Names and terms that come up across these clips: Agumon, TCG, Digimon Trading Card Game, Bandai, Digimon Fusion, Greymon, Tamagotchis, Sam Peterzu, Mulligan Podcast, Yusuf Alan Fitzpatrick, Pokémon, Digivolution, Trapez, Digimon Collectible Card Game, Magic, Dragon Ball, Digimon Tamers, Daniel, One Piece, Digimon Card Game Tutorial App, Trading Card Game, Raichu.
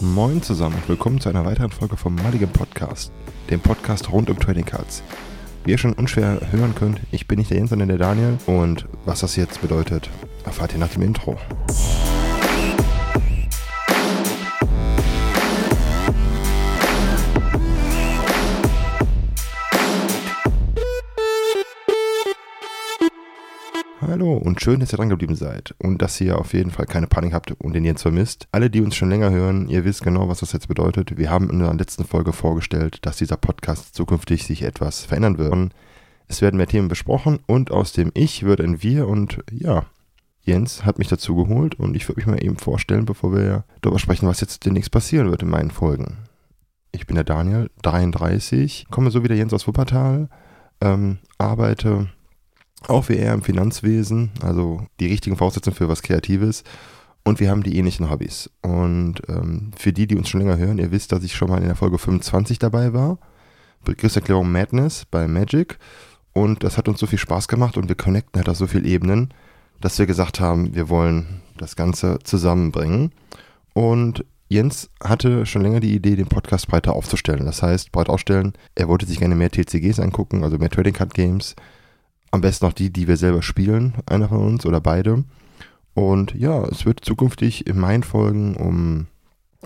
Moin zusammen und willkommen zu einer weiteren Folge vom Mulligan Podcast, dem Podcast rund um Trading Cards. Wie ihr schon unschwer hören könnt, ich bin nicht der Jens, sondern der Daniel, und was das jetzt bedeutet, erfahrt ihr nach dem Intro. Hallo und schön, dass ihr dran geblieben seid und dass ihr auf jeden Fall keine Panik habt und den Jens vermisst. Alle, die uns schon länger hören, ihr wisst genau, was das jetzt bedeutet. Wir haben in der letzten Folge vorgestellt, dass dieser Podcast zukünftig sich etwas verändern wird. Und es werden mehr Themen besprochen und aus dem Ich wird ein Wir und ja, Jens hat mich dazu geholt und ich würde mich mal eben vorstellen, bevor wir darüber sprechen, was jetzt demnächst passieren wird in meinen Folgen. Ich bin der Daniel, 33, komme so wie der Jens aus Wuppertal, arbeite auch wie er im Finanzwesen, also die richtigen Voraussetzungen für was Kreatives. Und wir haben die ähnlichen Hobbys. Und für die uns schon länger hören, ihr wisst, dass ich schon mal in der Folge 25 dabei war. Begriffserklärung Madness bei Magic. Und das hat uns so viel Spaß gemacht und wir connecten halt auf so vielen Ebenen, dass wir gesagt haben, wir wollen das Ganze zusammenbringen. Und Jens hatte schon länger die Idee, den Podcast breiter aufzustellen. Das heißt, breit aufstellen, er wollte sich gerne mehr TCGs angucken, also mehr Trading Card Games. Am besten noch die, die wir selber spielen, einer von uns oder beide. Und ja, es wird zukünftig in meinen Folgen um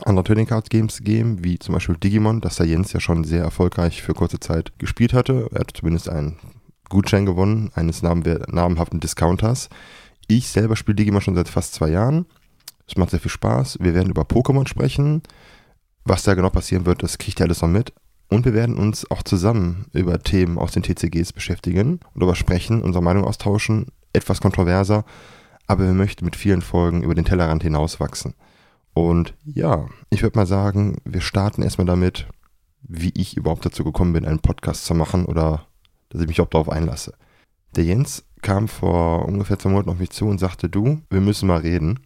andere Trading Card Games gehen, wie zum Beispiel Digimon, das der Jens ja schon sehr erfolgreich für kurze Zeit gespielt hatte. Er hat zumindest einen Gutschein gewonnen, eines namenhaften Discounters. Ich selber spiele Digimon schon seit fast 2 Jahren. Es macht sehr viel Spaß. Wir werden über Pokémon sprechen. Was da genau passieren wird, das kriegt ihr alles noch mit. Und wir werden uns auch zusammen über Themen aus den TCGs beschäftigen und darüber sprechen, unsere Meinung austauschen, etwas kontroverser, aber wir möchten mit vielen Folgen über den Tellerrand hinauswachsen. Und ja, ich würde mal sagen, wir starten erstmal damit, wie ich überhaupt dazu gekommen bin, einen Podcast zu machen oder dass ich mich überhaupt darauf einlasse. Der Jens kam vor ungefähr 2 Monaten auf mich zu und sagte, du, wir müssen mal reden.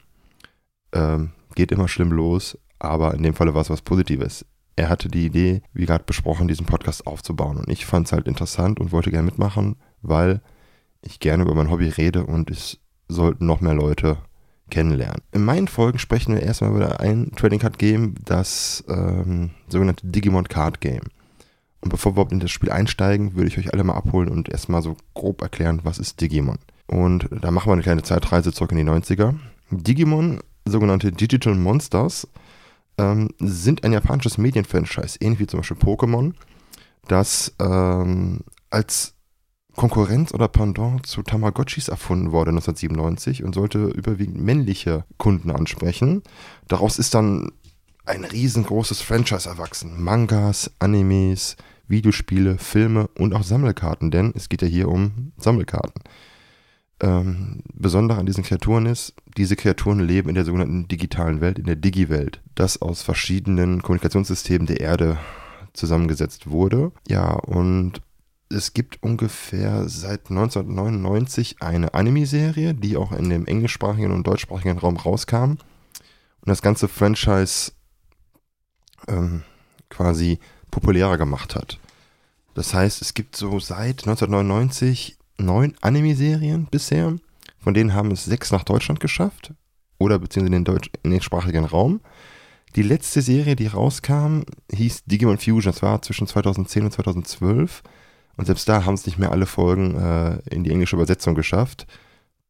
Geht immer schlimm los, aber in dem Falle war es was Positives. Er hatte die Idee, wie gerade besprochen, diesen Podcast aufzubauen. Und ich fand es halt interessant und wollte gerne mitmachen, weil ich gerne über mein Hobby rede und es sollten noch mehr Leute kennenlernen. In meinen Folgen sprechen wir erstmal über ein Trading Card Game, das sogenannte Digimon Card Game. Und bevor wir überhaupt in das Spiel einsteigen, würde ich euch alle mal abholen und erstmal so grob erklären, was ist Digimon. Und da machen wir eine kleine Zeitreise zurück in die 90er. Digimon, sogenannte Digital Monsters, sind ein japanisches Medienfranchise, ähnlich wie zum Beispiel Pokémon, das als Konkurrenz oder Pendant zu Tamagotchis erfunden wurde 1997 und sollte überwiegend männliche Kunden ansprechen. Daraus ist dann ein riesengroßes Franchise erwachsen. Mangas, Animes, Videospiele, Filme und auch Sammelkarten, denn es geht ja hier um Sammelkarten. Besonders an diesen Kreaturen ist, diese Kreaturen leben in der sogenannten digitalen Welt, in der Digi-Welt, das aus verschiedenen Kommunikationssystemen der Erde zusammengesetzt wurde. Ja, und es gibt ungefähr seit 1999 eine Anime-Serie, die auch in dem englischsprachigen und deutschsprachigen Raum rauskam. Und das ganze Franchise quasi populärer gemacht hat. Das heißt, es gibt so seit 1999 9 Anime-Serien bisher, von denen haben es 6 nach Deutschland geschafft oder beziehungsweise in den sprachigen Raum. Die letzte Serie, die rauskam, hieß Digimon Fusion, das war zwischen 2010 und 2012 und selbst da haben es nicht mehr alle Folgen in die englische Übersetzung geschafft.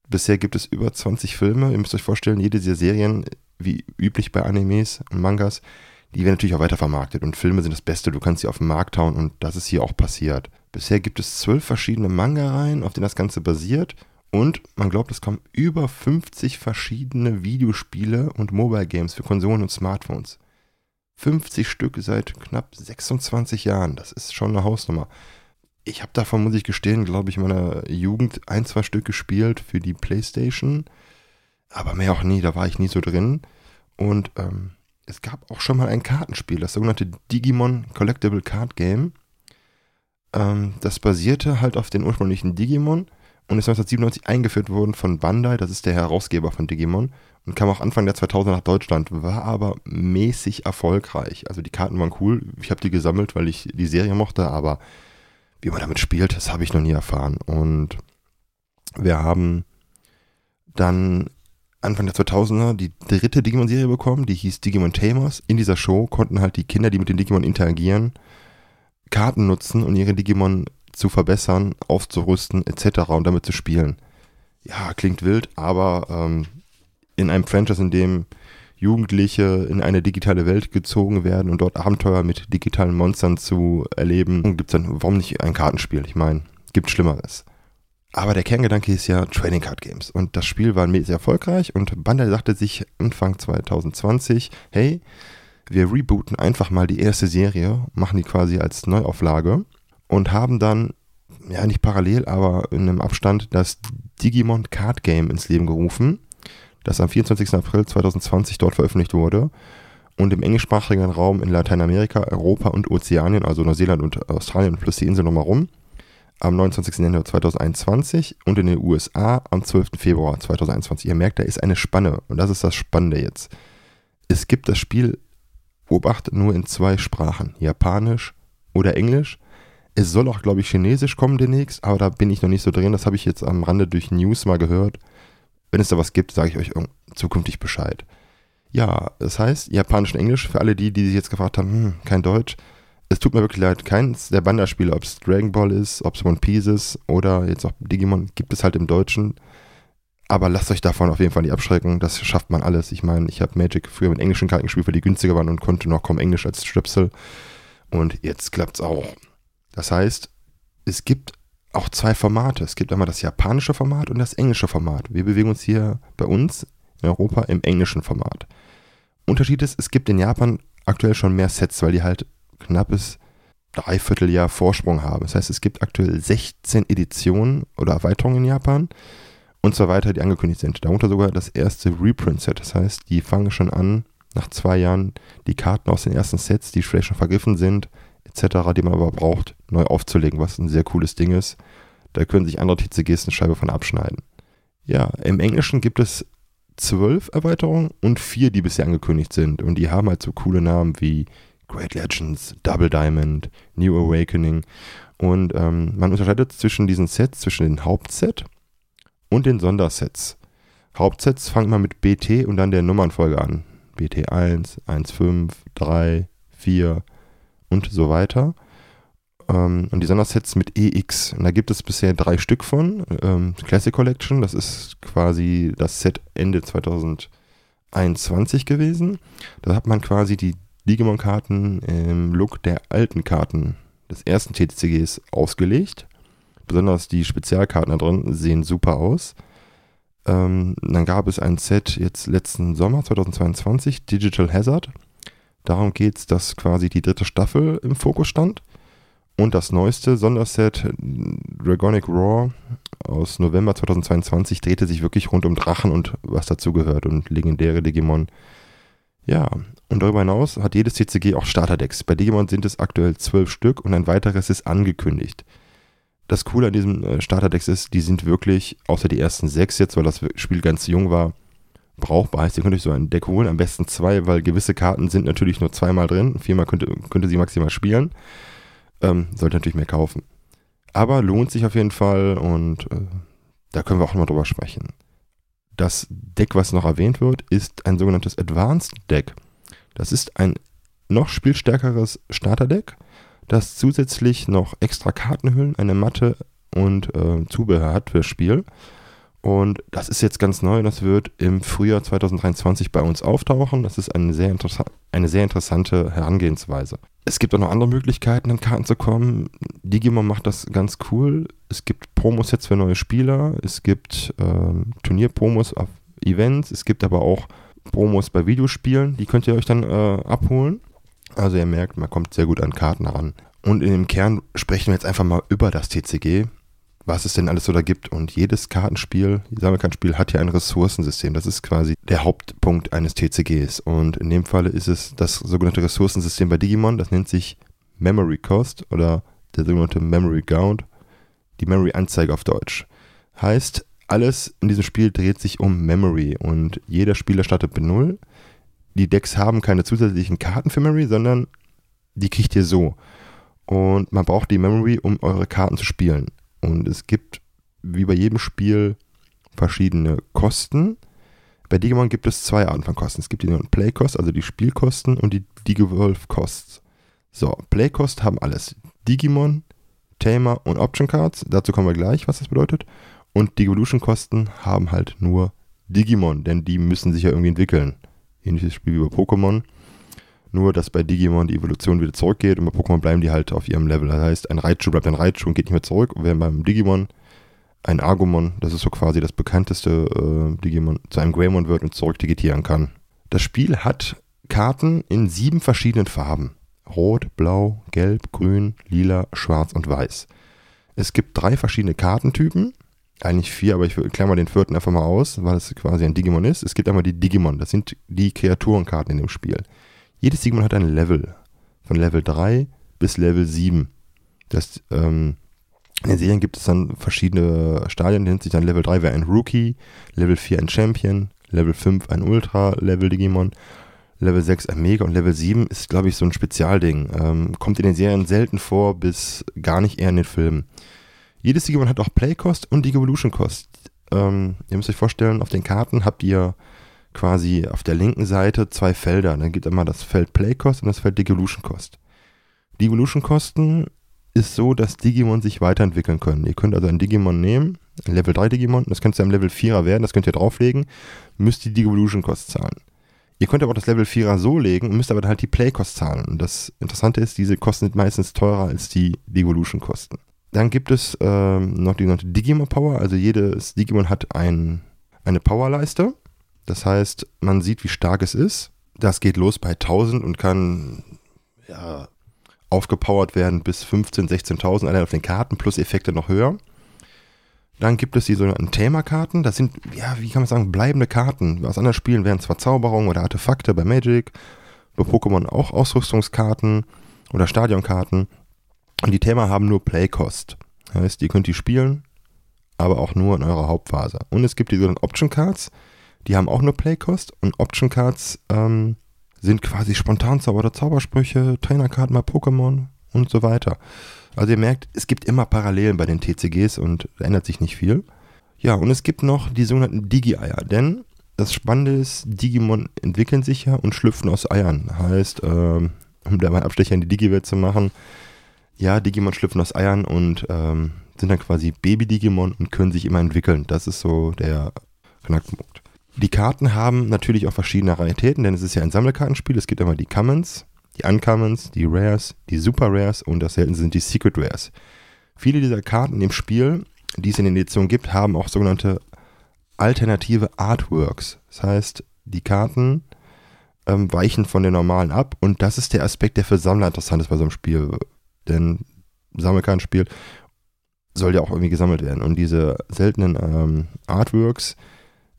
Bisher gibt es über 20 Filme, ihr müsst euch vorstellen, jede dieser Serien, wie üblich bei Animes und Mangas, die werden natürlich auch weiter vermarktet und Filme sind das Beste, du kannst sie auf den Markt hauen und das ist hier auch passiert. Bisher gibt es 12 verschiedene Manga-Reihen, auf denen das Ganze basiert und man glaubt, es kommen über 50 verschiedene Videospiele und Mobile-Games für Konsolen und Smartphones. 50 Stück seit knapp 26 Jahren, das ist schon eine Hausnummer. Ich habe davon, muss ich gestehen, glaube ich in meiner Jugend 1-2 Stück gespielt für die Playstation, aber mehr auch nie, da war ich nie so drin und es gab auch schon mal ein Kartenspiel, das sogenannte Digimon Collectible Card Game. Das basierte halt auf den ursprünglichen Digimon und ist 1997 eingeführt worden von Bandai, das ist der Herausgeber von Digimon und kam auch Anfang der 2000er nach Deutschland, war aber mäßig erfolgreich. Also die Karten waren cool, ich habe die gesammelt, weil ich die Serie mochte, aber wie man damit spielt, das habe ich noch nie erfahren. Und wir haben dann Anfang der 2000er die dritte Digimon-Serie bekommen, die hieß Digimon Tamers. In dieser Show konnten halt die Kinder, die mit den Digimon interagieren, Karten nutzen, um ihre Digimon zu verbessern, aufzurüsten etc. und damit zu spielen. Ja, klingt wild, aber in einem Franchise, in dem Jugendliche in eine digitale Welt gezogen werden und dort Abenteuer mit digitalen Monstern zu erleben, gibt es dann, warum nicht ein Kartenspiel? Ich meine, gibt Schlimmeres. Aber der Kerngedanke ist ja Trading Card Games und das Spiel war sehr erfolgreich und Bandai sagte sich Anfang 2020, hey, wir rebooten einfach mal die erste Serie, machen die quasi als Neuauflage und haben dann, ja nicht parallel, aber in einem Abstand das Digimon Card Game ins Leben gerufen, das am 24. April 2020 dort veröffentlicht wurde und im englischsprachigen Raum in Lateinamerika, Europa und Ozeanien, also Neuseeland und Australien plus die Insel nochmal rum, am 29. Januar 2021 und in den USA am 12. Februar 2021. Ihr merkt, da ist eine Spanne und das ist das Spannende jetzt. Es gibt das Spiel, Obacht, nur in 2 Sprachen, Japanisch oder Englisch. Es soll auch, glaube ich, Chinesisch kommen demnächst, aber da bin ich noch nicht so drin. Das habe ich jetzt am Rande durch News mal gehört. Wenn es da was gibt, sage ich euch zukünftig Bescheid. Ja, das heißt, Japanisch und Englisch, für alle die sich jetzt gefragt haben, kein Deutsch. Es tut mir wirklich leid, keins der Bandai-Spiele, ob es Dragon Ball ist, ob es One Piece ist oder jetzt auch Digimon, gibt es halt im Deutschen. Aber lasst euch davon auf jeden Fall nicht abschrecken, das schafft man alles. Ich meine, ich habe Magic früher mit englischen Karten gespielt, weil die günstiger waren und konnte noch kaum Englisch als Stöpsel. Und jetzt klappt's auch. Das heißt, es gibt auch 2 Formate. Es gibt einmal das japanische Format und das englische Format. Wir bewegen uns hier bei uns in Europa im englischen Format. Unterschied ist, es gibt in Japan aktuell schon mehr Sets, weil die halt knappes Dreivierteljahr Vorsprung haben. Das heißt, es gibt aktuell 16 Editionen oder Erweiterungen in Japan und so weiter, die angekündigt sind. Darunter sogar das erste Reprint-Set. Das heißt, die fangen schon an, nach 2 Jahren die Karten aus den ersten Sets, die vielleicht schon vergriffen sind, etc., die man aber braucht, neu aufzulegen, was ein sehr cooles Ding ist. Da können sich andere TCGs eine Scheibe von abschneiden. Ja, im Englischen gibt es 12 Erweiterungen und 4, die bisher angekündigt sind. Und die haben halt so coole Namen wie Great Legends, Double Diamond, New Awakening und man unterscheidet zwischen diesen Sets, zwischen den Hauptset und den Sondersets. Hauptsets fangen immer mit BT und dann der Nummernfolge an. BT 1, 1, 5, 3, 4 und so weiter. Und die Sondersets mit EX. Und da gibt es bisher 3 Stück von. Classic Collection, das ist quasi das Set Ende 2021 gewesen. Da hat man quasi die Digimon-Karten im Look der alten Karten des ersten TCGs ausgelegt. Besonders die Spezialkarten da drin sehen super aus. Dann gab es ein Set jetzt letzten Sommer 2022, Digital Hazard. Darum geht es, dass quasi die dritte Staffel im Fokus stand. Und das neueste Sonderset Dragonic Roar aus November 2022 drehte sich wirklich rund um Drachen und was dazugehört und legendäre Digimon. Ja, und darüber hinaus hat jedes TCG auch Starterdecks. Bei Digimon sind es aktuell 12 Stück und ein weiteres ist angekündigt. Das Coole an diesen Starterdecks ist, die sind wirklich, außer die ersten 6 jetzt, weil das Spiel ganz jung war, brauchbar. Heißt, ihr könnt euch so ein Deck holen, am besten 2, weil gewisse Karten sind natürlich nur 2-mal drin. 4-mal könnte sie maximal spielen. Sollte natürlich mehr kaufen. Aber lohnt sich auf jeden Fall und da können wir auch nochmal drüber sprechen. Das Deck, was noch erwähnt wird, ist ein sogenanntes Advanced Deck. Das ist ein noch spielstärkeres Starterdeck, das zusätzlich noch extra Kartenhüllen, eine Matte und Zubehör hat fürs Spiel. Und das ist jetzt ganz neu, das wird im Frühjahr 2023 bei uns auftauchen. Das ist eine sehr interessante Herangehensweise. Es gibt auch noch andere Möglichkeiten, an Karten zu kommen. Digimon macht das ganz cool. Es gibt Promosets für neue Spieler. Es gibt Turnierpromos auf Events. Es gibt aber auch Promos bei Videospielen. Die könnt ihr euch dann abholen. Also ihr merkt, man kommt sehr gut an Karten ran. Und in dem Kern sprechen wir jetzt einfach mal über das TCG. Was es denn alles so da gibt. Und jedes Kartenspiel, Sammelkartenspiel hat ja ein Ressourcensystem. Das ist quasi der Hauptpunkt eines TCGs. Und in dem Falle ist es das sogenannte Ressourcensystem bei Digimon. Das nennt sich Memory Cost oder der sogenannte Memory Count, die Memory Anzeige auf Deutsch. Heißt, alles in diesem Spiel dreht sich um Memory und jeder Spieler startet bei 0. Die Decks haben keine zusätzlichen Karten für Memory, sondern die kriegt ihr so. Und man braucht die Memory, um eure Karten zu spielen. Und es gibt, wie bei jedem Spiel, verschiedene Kosten. Bei Digimon gibt es zwei Arten von Kosten. Es gibt die Non-Play-Kost, also die Spielkosten, und die Digivolve-Kost. So, Play-Kost haben alles. Digimon, Tamer und Option-Cards. Dazu kommen wir gleich, was das bedeutet. Und Digivolution-Kosten haben halt nur Digimon, denn die müssen sich ja irgendwie entwickeln. Ähnliches Spiel wie bei Pokémon. Nur, dass bei Digimon die Evolution wieder zurückgeht und bei Pokémon bleiben die halt auf ihrem Level. Das heißt, ein Raichu bleibt ein Raichu und geht nicht mehr zurück. Während beim Digimon ein Agumon, das ist so quasi das bekannteste Digimon, zu einem Greymon wird und zurück digitieren kann. Das Spiel hat Karten in 7 verschiedenen Farben. Rot, Blau, Gelb, Grün, Lila, Schwarz und Weiß. Es gibt 3 verschiedene Kartentypen. Eigentlich 4, aber ich klammer den 4. einfach mal aus, weil es quasi ein Digimon ist. Es gibt einmal die Digimon, das sind die Kreaturenkarten in dem Spiel. Jedes Digimon hat ein Level. Von Level 3 bis Level 7. Das in den Serien gibt es dann verschiedene Stadien, die nennt sich dann Level 3 wäre ein Rookie, Level 4 ein Champion, Level 5 ein Ultra-Level-Digimon, Level 6 ein Mega und Level 7 ist, glaube ich, so ein Spezialding. Kommt in den Serien selten vor, bis gar nicht eher in den Filmen. Jedes Digimon hat auch Play-Kost und Digivolution-Kost. Ihr müsst euch vorstellen, auf den Karten habt ihr quasi auf der linken Seite 2 Felder. Dann gibt es einmal das Feld Play-Kost und das Feld Digivolution-Kost. Digivolution-Kosten ist so, dass Digimon sich weiterentwickeln können. Ihr könnt also ein Digimon nehmen, ein Level 3 Digimon, das könnte am Level 4er werden, das könnt ihr drauflegen, müsst die Digivolution-Kost zahlen. Ihr könnt aber auch das Level 4er so legen, müsst aber halt die Play-Kost zahlen. Und das Interessante ist, diese Kosten sind meistens teurer als die Digivolution-Kosten. Dann gibt es noch die sogenannte Digimon-Power, also jedes Digimon hat eine Powerleiste. Das heißt, man sieht, wie stark es ist. Das geht los bei 1000 und kann, ja, aufgepowert werden bis 15.000, 16.000, allein auf den Karten, plus Effekte noch höher. Dann gibt es die sogenannten Tamer-Karten. Das sind, ja, wie kann man sagen, bleibende Karten. Aus anderen Spielen wären es Verzauberungen oder Artefakte bei Magic, bei Pokémon auch Ausrüstungskarten oder Stadionkarten. Und die Tamer haben nur Play-Kost. Das heißt, ihr könnt die spielen, aber auch nur in eurer Hauptphase. Und es gibt die sogenannten Option-Cards. Die haben auch nur Play-Kost. Und Option-Cards sind quasi Spontanzauber oder Zaubersprüche, Trainerkarten bei Pokémon und so weiter. Also ihr merkt, es gibt immer Parallelen bei den TCGs und da ändert sich nicht viel. Ja, und es gibt noch die sogenannten Digi-Eier, denn das Spannende ist, Digimon entwickeln sich ja und schlüpfen aus Eiern. Heißt, um da mal einen Abstecher in die Digi-Welt zu machen, ja, Digimon schlüpfen aus Eiern und sind dann quasi Baby-Digimon und können sich immer entwickeln. Das ist so der Knackpunkt. Die Karten haben natürlich auch verschiedene Raritäten, denn es ist ja ein Sammelkartenspiel. Es gibt einmal die Commons, die Uncommons, die Rares, die Super Rares und das seltenste sind die Secret Rares. Viele dieser Karten im Spiel, die es in den Editionen gibt, haben auch sogenannte alternative Artworks. Das heißt, die Karten weichen von den normalen ab und das ist der Aspekt, der für Sammler interessant ist bei so einem Spiel. Denn Sammelkartenspiel soll ja auch irgendwie gesammelt werden und diese seltenen Artworks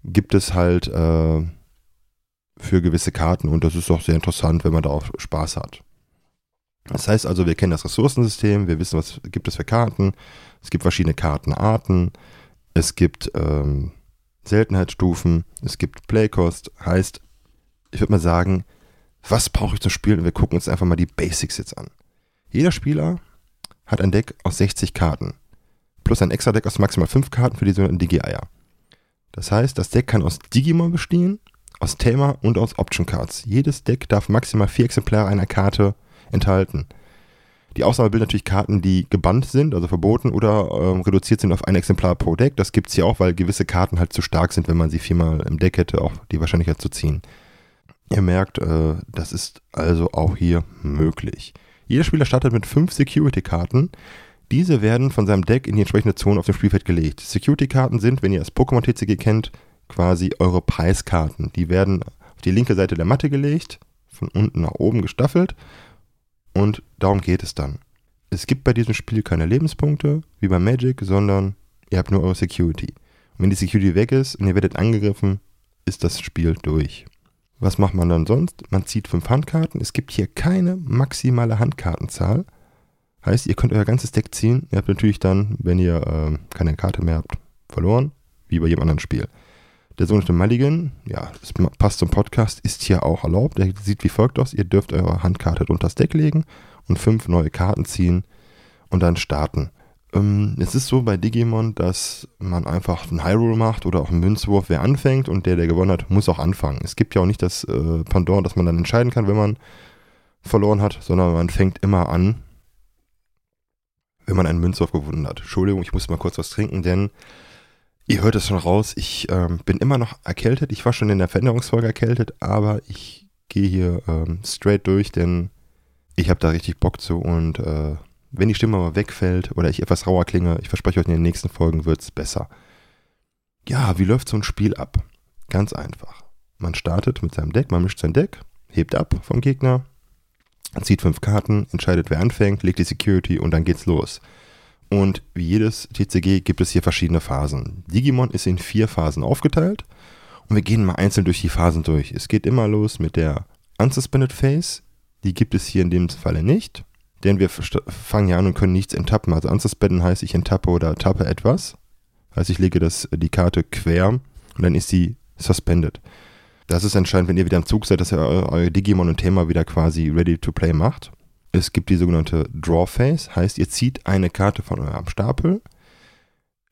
gibt es halt für gewisse Karten und das ist auch sehr interessant, wenn man darauf Spaß hat. Das heißt also, wir kennen das Ressourcensystem, wir wissen, was gibt es für Karten, es gibt verschiedene Kartenarten, es gibt Seltenheitsstufen, es gibt Playkost, heißt, ich würde mal sagen, was brauche ich zum Spielen und wir gucken uns einfach mal die Basics jetzt an. Jeder Spieler hat ein Deck aus 60 Karten, plus ein extra Deck aus maximal 5 Karten für die sogenannten Digi-Eier. Das heißt, das Deck kann aus Digimon bestehen, aus Tamer und aus Option Cards. Jedes Deck darf maximal 4 Exemplare einer Karte enthalten. Die Ausnahme bildet natürlich Karten, die gebannt sind, also verboten oder reduziert sind auf ein Exemplar pro Deck. Das gibt es hier auch, weil gewisse Karten halt zu stark sind, wenn man sie 4-mal im Deck hätte, auch die Wahrscheinlichkeit zu ziehen. Ihr merkt, das ist also auch hier möglich. Jeder Spieler startet mit 5 Security-Karten. Diese werden von seinem Deck in die entsprechende Zone auf dem Spielfeld gelegt. Security-Karten sind, wenn ihr das Pokémon-TCG kennt, quasi eure Preiskarten. Die werden auf die linke Seite der Matte gelegt, von unten nach oben gestaffelt und darum geht es dann. Es gibt bei diesem Spiel keine Lebenspunkte, wie bei Magic, sondern ihr habt nur eure Security. Und wenn die Security weg ist und ihr werdet angegriffen, ist das Spiel durch. Was macht man dann sonst? Man zieht 5 Handkarten. Es gibt hier keine maximale Handkartenzahl. Heißt, ihr könnt euer ganzes Deck ziehen. Ihr habt natürlich dann, wenn ihr keine Karte mehr habt, verloren, wie bei jedem anderen Spiel. Der sogenannte Mulligan, ja, das passt zum Podcast, ist hier auch erlaubt. Der sieht wie folgt aus. Ihr dürft eure Handkarte unter das Deck legen und 5 neue Karten ziehen und dann starten. Es ist so bei Digimon, dass man einfach einen High-Roll macht oder auch einen Münzwurf, wer anfängt, und der gewonnen hat, muss auch anfangen. Es gibt ja auch nicht das Pendant, dass man dann entscheiden kann, wenn man verloren hat, sondern man fängt immer an, wenn man einen Münzwurf gewonnen hat. Entschuldigung, ich muss mal kurz was trinken, denn ihr hört es schon raus, ich bin immer noch erkältet. Ich war schon in der Veränderungsfolge erkältet, aber ich gehe hier straight durch, denn ich habe da richtig Bock zu, und wenn die Stimme mal wegfällt oder ich etwas rauer klinge, ich verspreche euch, in den nächsten Folgen wird es besser. Ja, wie läuft so ein Spiel ab? Ganz einfach. Man startet mit seinem Deck, man mischt sein Deck, hebt ab vom Gegner, zieht 5 Karten, entscheidet, wer anfängt, legt die Security und dann geht's los. Und wie jedes TCG gibt es hier verschiedene Phasen. Digimon ist in 4 Phasen aufgeteilt und wir gehen mal einzeln durch die Phasen durch. Es geht immer los mit der Unsuspended Phase, die gibt es hier in dem Falle nicht. Denn wir fangen ja an und können nichts enttappen. Also unsuspenden heißt, ich enttappe oder tappe etwas. Heißt, ich lege die Karte quer und dann ist sie suspended. Das ist entscheidend, wenn ihr wieder am Zug seid, dass ihr euer Digimon und Thema wieder quasi ready to play macht. Es gibt die sogenannte Draw Phase, heißt, ihr zieht eine Karte von eurem Stapel.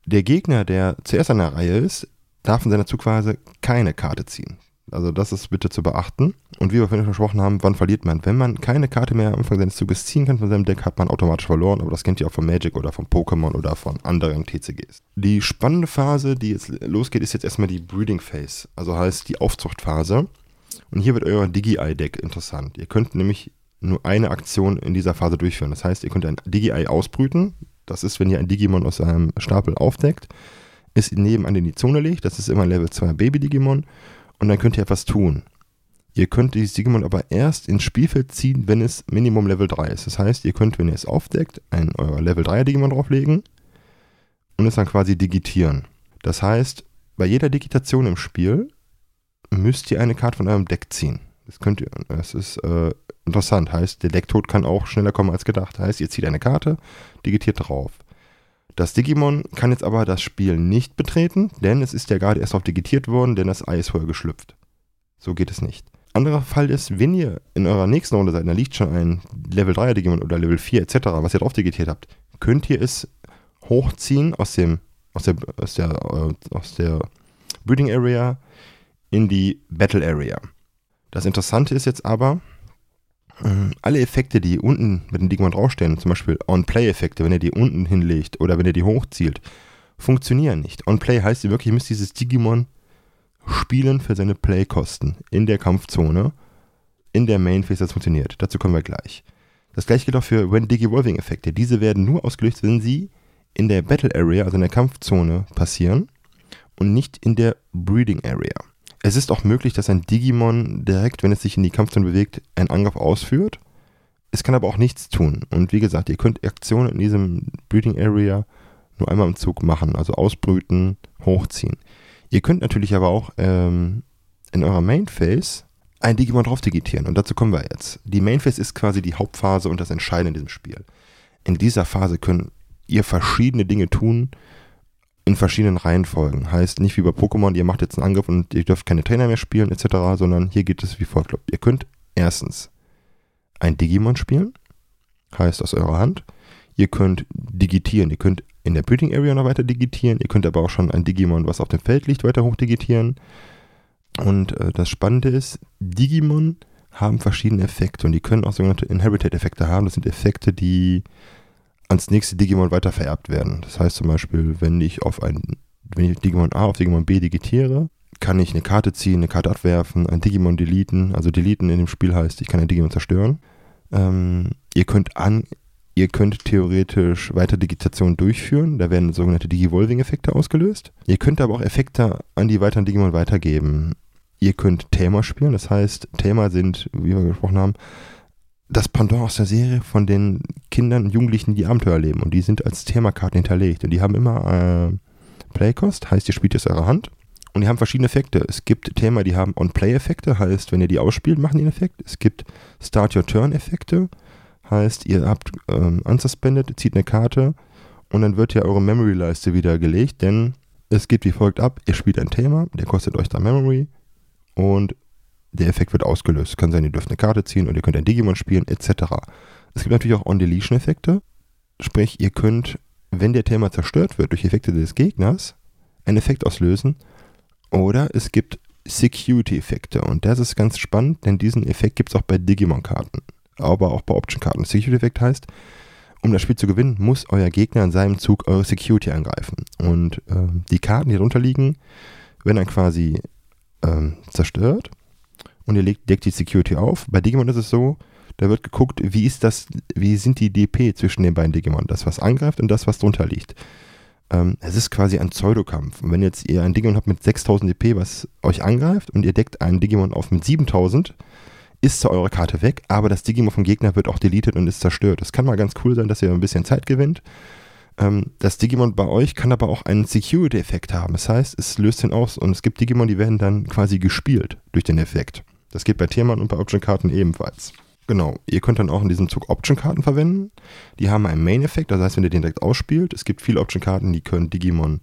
Der Gegner, der zuerst an der Reihe ist, darf in seiner Zugphase keine Karte ziehen. Also das ist bitte zu beachten. Und wie wir vorhin versprochen haben, wann verliert man? Wenn man keine Karte mehr am Anfang seines Zuges ziehen kann von seinem Deck, hat man automatisch verloren. Aber das kennt ihr auch von Magic oder von Pokémon oder von anderen TCGs. Die spannende Phase, die jetzt losgeht, ist jetzt erstmal die Breeding Phase. Also heißt die Aufzuchtphase. Und hier wird euer Digi-Eye-Deck interessant. Ihr könnt nämlich nur eine Aktion in dieser Phase durchführen. Das heißt, ihr könnt ein Digi-Eye ausbrüten. Das ist, wenn ihr ein Digimon aus einem Stapel aufdeckt, es nebenan in die Zone legt. Das ist immer Level 2 Baby-Digimon. Und dann könnt ihr etwas tun. Ihr könnt dieses Digimon aber erst ins Spielfeld ziehen, wenn es Minimum Level 3 ist. Das heißt, ihr könnt, wenn ihr es aufdeckt, euer Level 3 Digimon drauflegen und es dann quasi digitieren. Das heißt, bei jeder Digitation im Spiel müsst ihr eine Karte von eurem Deck ziehen. Das könnt ihr. Das ist interessant. Heißt, der Decktod kann auch schneller kommen als gedacht. Heißt, ihr zieht eine Karte, digitiert drauf. Das Digimon kann jetzt aber das Spiel nicht betreten, denn es ist ja gerade erst drauf digitiert worden, denn das Ei ist vorher geschlüpft. So geht es nicht. Anderer Fall ist, wenn ihr in eurer nächsten Runde seid, da liegt schon ein Level 3er Digimon oder Level 4 etc., was ihr drauf digitiert habt, könnt ihr es hochziehen aus der Breeding Area in die Battle Area. Das Interessante ist jetzt aber, alle Effekte, die unten mit dem Digimon draufstehen, zum Beispiel On-Play-Effekte, wenn ihr die unten hinlegt oder wenn ihr die hochzielt, funktionieren nicht. On-Play heißt, ihr wirklich müsst dieses Digimon spielen für seine Play-Kosten in der Kampfzone, in der Main-Phase, das funktioniert. Dazu kommen wir gleich. Das gleiche gilt auch für When-Digivolving-Effekte. Diese werden nur ausgelöst, wenn sie in der Battle-Area, also in der Kampfzone, passieren und nicht in der Breeding-Area. Es ist auch möglich, dass ein Digimon direkt, wenn es sich in die Kampfzone bewegt, einen Angriff ausführt. Es kann aber auch nichts tun. Und wie gesagt, ihr könnt Aktionen in diesem Breeding Area nur einmal im Zug machen. Also ausbrüten, hochziehen. Ihr könnt natürlich aber auch in eurer Main Phase ein Digimon drauf digitieren. Und dazu kommen wir jetzt. Die Main Phase ist quasi die Hauptphase und das Entscheidende in diesem Spiel. In dieser Phase könnt ihr verschiedene Dinge tun, in verschiedenen Reihenfolgen. Heißt nicht wie bei Pokémon, ihr macht jetzt einen Angriff und ihr dürft keine Trainer mehr spielen etc., sondern hier geht es wie folgt ab. Ihr könnt erstens ein Digimon spielen, heißt aus eurer Hand. Ihr könnt digitieren, ihr könnt in der Breeding Area noch weiter digitieren, ihr könnt aber auch schon ein Digimon, was auf dem Feld liegt, weiter hoch digitieren. Und das Spannende ist, Digimon haben verschiedene Effekte und die können auch sogenannte Inherited-Effekte haben. Das sind Effekte, die ans nächste Digimon weiter vererbt werden. Das heißt zum Beispiel, wenn ich Digimon A auf Digimon B digitiere, kann ich eine Karte ziehen, eine Karte abwerfen, ein Digimon deleten. Also deleten in dem Spiel heißt, ich kann ein Digimon zerstören. Ihr könnt theoretisch weiter Digitation durchführen. Da werden sogenannte Digivolving-Effekte ausgelöst. Ihr könnt aber auch Effekte an die weiteren Digimon weitergeben. Ihr könnt Tamer spielen. Das heißt, Tamer sind, wie wir gesprochen haben, das Pendant aus der Serie von den Kindern und Jugendlichen, die Abenteuer leben. Und die sind als Themakarten hinterlegt. Und die haben immer Playkost, heißt, ihr spielt es eurer Hand. Und die haben verschiedene Effekte. Es gibt Thema, die haben On-Play-Effekte, heißt, wenn ihr die ausspielt, machen die einen Effekt. Es gibt Start-Your-Turn-Effekte, heißt, ihr habt unsuspended, zieht eine Karte und dann wird ja eure Memory-Leiste wieder gelegt, denn es geht wie folgt ab. Ihr spielt ein Thema, der kostet euch da Memory und der Effekt wird ausgelöst. Kann sein, ihr dürft eine Karte ziehen und ihr könnt ein Digimon spielen, etc. Es gibt natürlich auch On-Deletion-Effekte. Sprich, ihr könnt, wenn der Thema zerstört wird durch Effekte des Gegners, einen Effekt auslösen. Oder es gibt Security-Effekte. Und das ist ganz spannend, denn diesen Effekt gibt es auch bei Digimon-Karten, aber auch bei Option-Karten. Security-Effekt heißt, um das Spiel zu gewinnen, muss euer Gegner in seinem Zug eure Security angreifen. Und die Karten, die darunter liegen, werden dann quasi zerstört und ihr deckt die Security auf. Bei Digimon ist es so, da wird geguckt, wie sind die DP zwischen den beiden Digimon, das was angreift und das was drunter liegt. Es ist quasi ein Pseudokampf. Und wenn jetzt ihr ein Digimon habt mit 6000 DP, was euch angreift, und ihr deckt einen Digimon auf mit 7000, ist zwar eure Karte weg, aber das Digimon vom Gegner wird auch deleted und ist zerstört. Das kann mal ganz cool sein, dass ihr ein bisschen Zeit gewinnt. Das Digimon bei euch kann aber auch einen Security-Effekt haben. Das heißt, es löst den aus und es gibt Digimon, die werden dann quasi gespielt durch den Effekt. Das geht bei Themen und bei Option-Karten ebenfalls. Genau, ihr könnt dann auch in diesem Zug Option-Karten verwenden. Die haben einen Main-Effekt, das heißt, wenn ihr den direkt ausspielt, es gibt viele Option-Karten, die können Digimon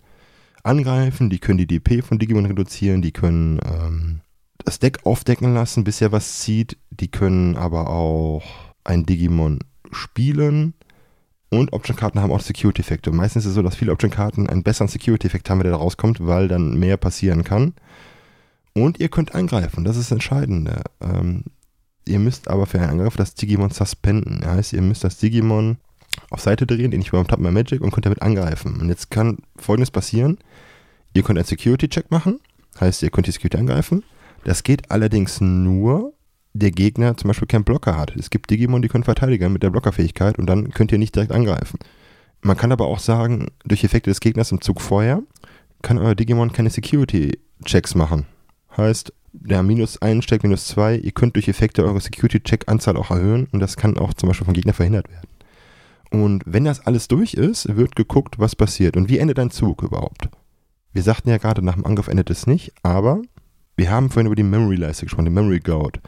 angreifen, die können die DP von Digimon reduzieren, die können das Deck aufdecken lassen, bis er was zieht, die können aber auch ein Digimon spielen. Und Option-Karten haben auch Security-Effekte. Meistens ist es so, dass viele Option-Karten einen besseren Security-Effekt haben, der da rauskommt, weil dann mehr passieren kann. Und ihr könnt angreifen, das ist das Entscheidende. Ihr müsst aber für einen Angriff das Digimon suspenden. Das heißt, ihr müsst das Digimon auf Seite drehen, den ich überhaupt habe bei Magic, und könnt damit angreifen. Und jetzt kann Folgendes passieren. Ihr könnt einen Security-Check machen. Heißt, ihr könnt die Security angreifen. Das geht allerdings nur, der Gegner zum Beispiel keinen Blocker hat. Es gibt Digimon, die können verteidigen mit der Blockerfähigkeit und dann könnt ihr nicht direkt angreifen. Man kann aber auch sagen, durch Effekte des Gegners im Zug vorher kann euer Digimon keine Security-Checks machen. Heißt, der -1 Check, -2, ihr könnt durch Effekte eure Security-Check-Anzahl auch erhöhen und das kann auch zum Beispiel vom Gegner verhindert werden. Und wenn das alles durch ist, wird geguckt, was passiert und wie endet ein Zug überhaupt. Wir sagten ja gerade, nach dem Angriff endet es nicht, aber wir haben vorhin über die Memory-Leiste gesprochen, den Memory-Goat.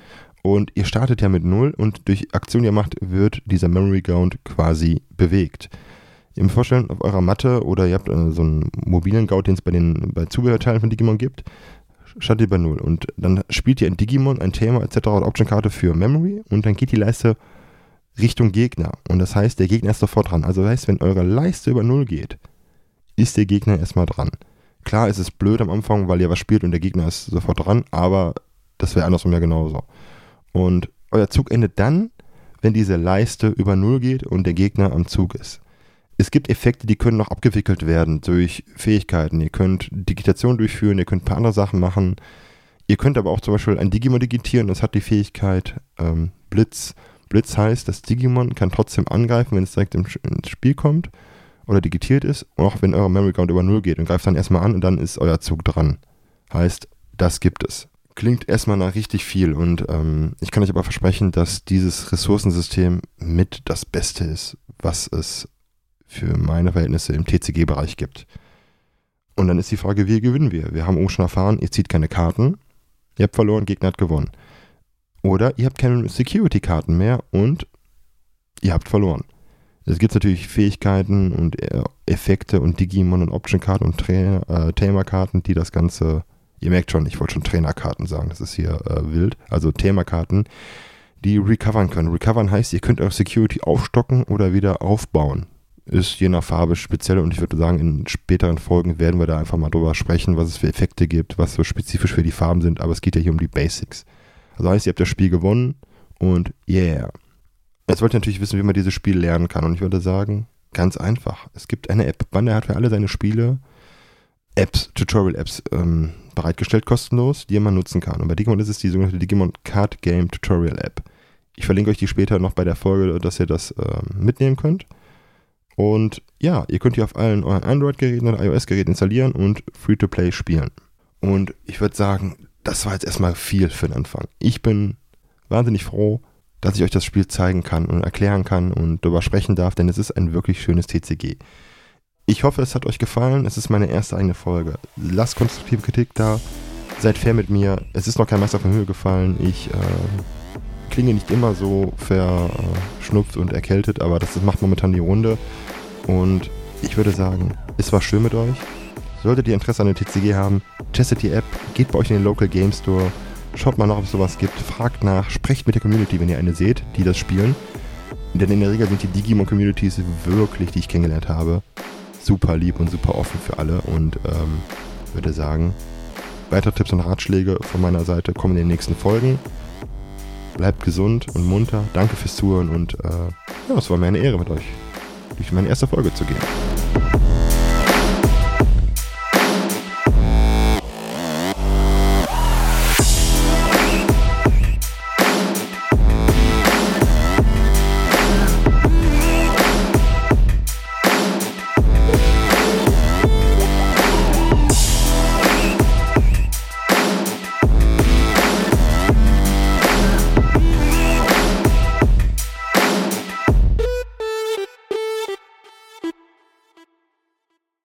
Und ihr startet ja mit 0 und durch Aktion, die ihr macht, wird dieser Memory-Goat quasi bewegt. Ihr müsst vorstellen, auf eurer Matte oder ihr habt so einen mobilen Goat, den es bei Zubehörteilen von Digimon gibt, startet ihr bei 0. Und dann spielt ihr ein Digimon, ein Thema etc. oder Option-Karte für Memory und dann geht die Leiste Richtung Gegner. Und das heißt, der Gegner ist sofort dran. Also das heißt, wenn eure Leiste über 0 geht, ist der Gegner erstmal dran. Klar, es ist blöd am Anfang, weil ihr was spielt und der Gegner ist sofort dran, aber das wäre andersrum ja genauso. Und euer Zug endet dann, wenn diese Leiste über 0 geht und der Gegner am Zug ist. Es gibt Effekte, die können noch abgewickelt werden durch Fähigkeiten. Ihr könnt Digitation durchführen, ihr könnt ein paar andere Sachen machen. Ihr könnt aber auch zum Beispiel ein Digimon digitieren, das hat die Fähigkeit Blitz. Blitz heißt, das Digimon kann trotzdem angreifen, wenn es direkt ins Spiel kommt oder digitiert ist, auch wenn eure Memory Count über 0 geht und greift dann erstmal an und dann ist euer Zug dran. Heißt, das gibt es. Klingt erstmal nach richtig viel und ich kann euch aber versprechen, dass dieses Ressourcensystem mit das Beste ist, was es für meine Verhältnisse im TCG-Bereich gibt. Und dann ist die Frage, wie gewinnen wir? Wir haben oben schon erfahren, ihr zieht keine Karten, ihr habt verloren, Gegner hat gewonnen. Oder ihr habt keine Security-Karten mehr und ihr habt verloren. Es gibt natürlich Fähigkeiten und Effekte und Digimon und Option-Karten und Thema-Karten, die das Ganze, ihr merkt schon, ich wollte schon Trainerkarten sagen, das ist hier wild, also Thema-Karten, die recovern können. Recovern heißt, ihr könnt eure Security aufstocken oder wieder aufbauen. Ist je nach Farbe speziell und ich würde sagen, in späteren Folgen werden wir da einfach mal drüber sprechen, was es für Effekte gibt, was so spezifisch für die Farben sind, aber es geht ja hier um die Basics. Also heißt, ihr habt das Spiel gewonnen und yeah. Jetzt wollt ihr natürlich wissen, wie man dieses Spiel lernen kann. Und ich würde sagen, ganz einfach. Es gibt eine App. Bandai hat für alle seine Spiele Apps, Tutorial-Apps bereitgestellt, kostenlos, die man nutzen kann. Und bei Digimon ist es die sogenannte Digimon Card Game Tutorial App. Ich verlinke euch die später noch bei der Folge, dass ihr das mitnehmen könnt. Und ja, ihr könnt die auf allen euren Android-Geräten oder iOS-Geräten installieren und Free-to-Play spielen. Und ich würde sagen, das war jetzt erstmal viel für den Anfang. Ich bin wahnsinnig froh, dass ich euch das Spiel zeigen kann und erklären kann und darüber sprechen darf, denn es ist ein wirklich schönes TCG. Ich hoffe, es hat euch gefallen. Es ist meine erste eigene Folge. Lasst konstruktive Kritik da. Seid fair mit mir. Es ist noch kein Meister von Höhe gefallen. Ich klinge nicht immer so verschnupft und erkältet, aber das macht momentan die Runde. Und ich würde sagen, es war schön mit euch. Solltet ihr Interesse an dem TCG haben, testet die App, geht bei euch in den Local Game Store, schaut mal nach, ob es sowas gibt, fragt nach, sprecht mit der Community, wenn ihr eine seht, die das spielen. Denn in der Regel sind die Digimon-Communities wirklich, die ich kennengelernt habe, super lieb und super offen für alle und würde sagen, weitere Tipps und Ratschläge von meiner Seite kommen in den nächsten Folgen. Bleibt gesund und munter. Danke fürs Zuhören und ja, es war mir eine Ehre, mit euch durch meine erste Folge zu gehen.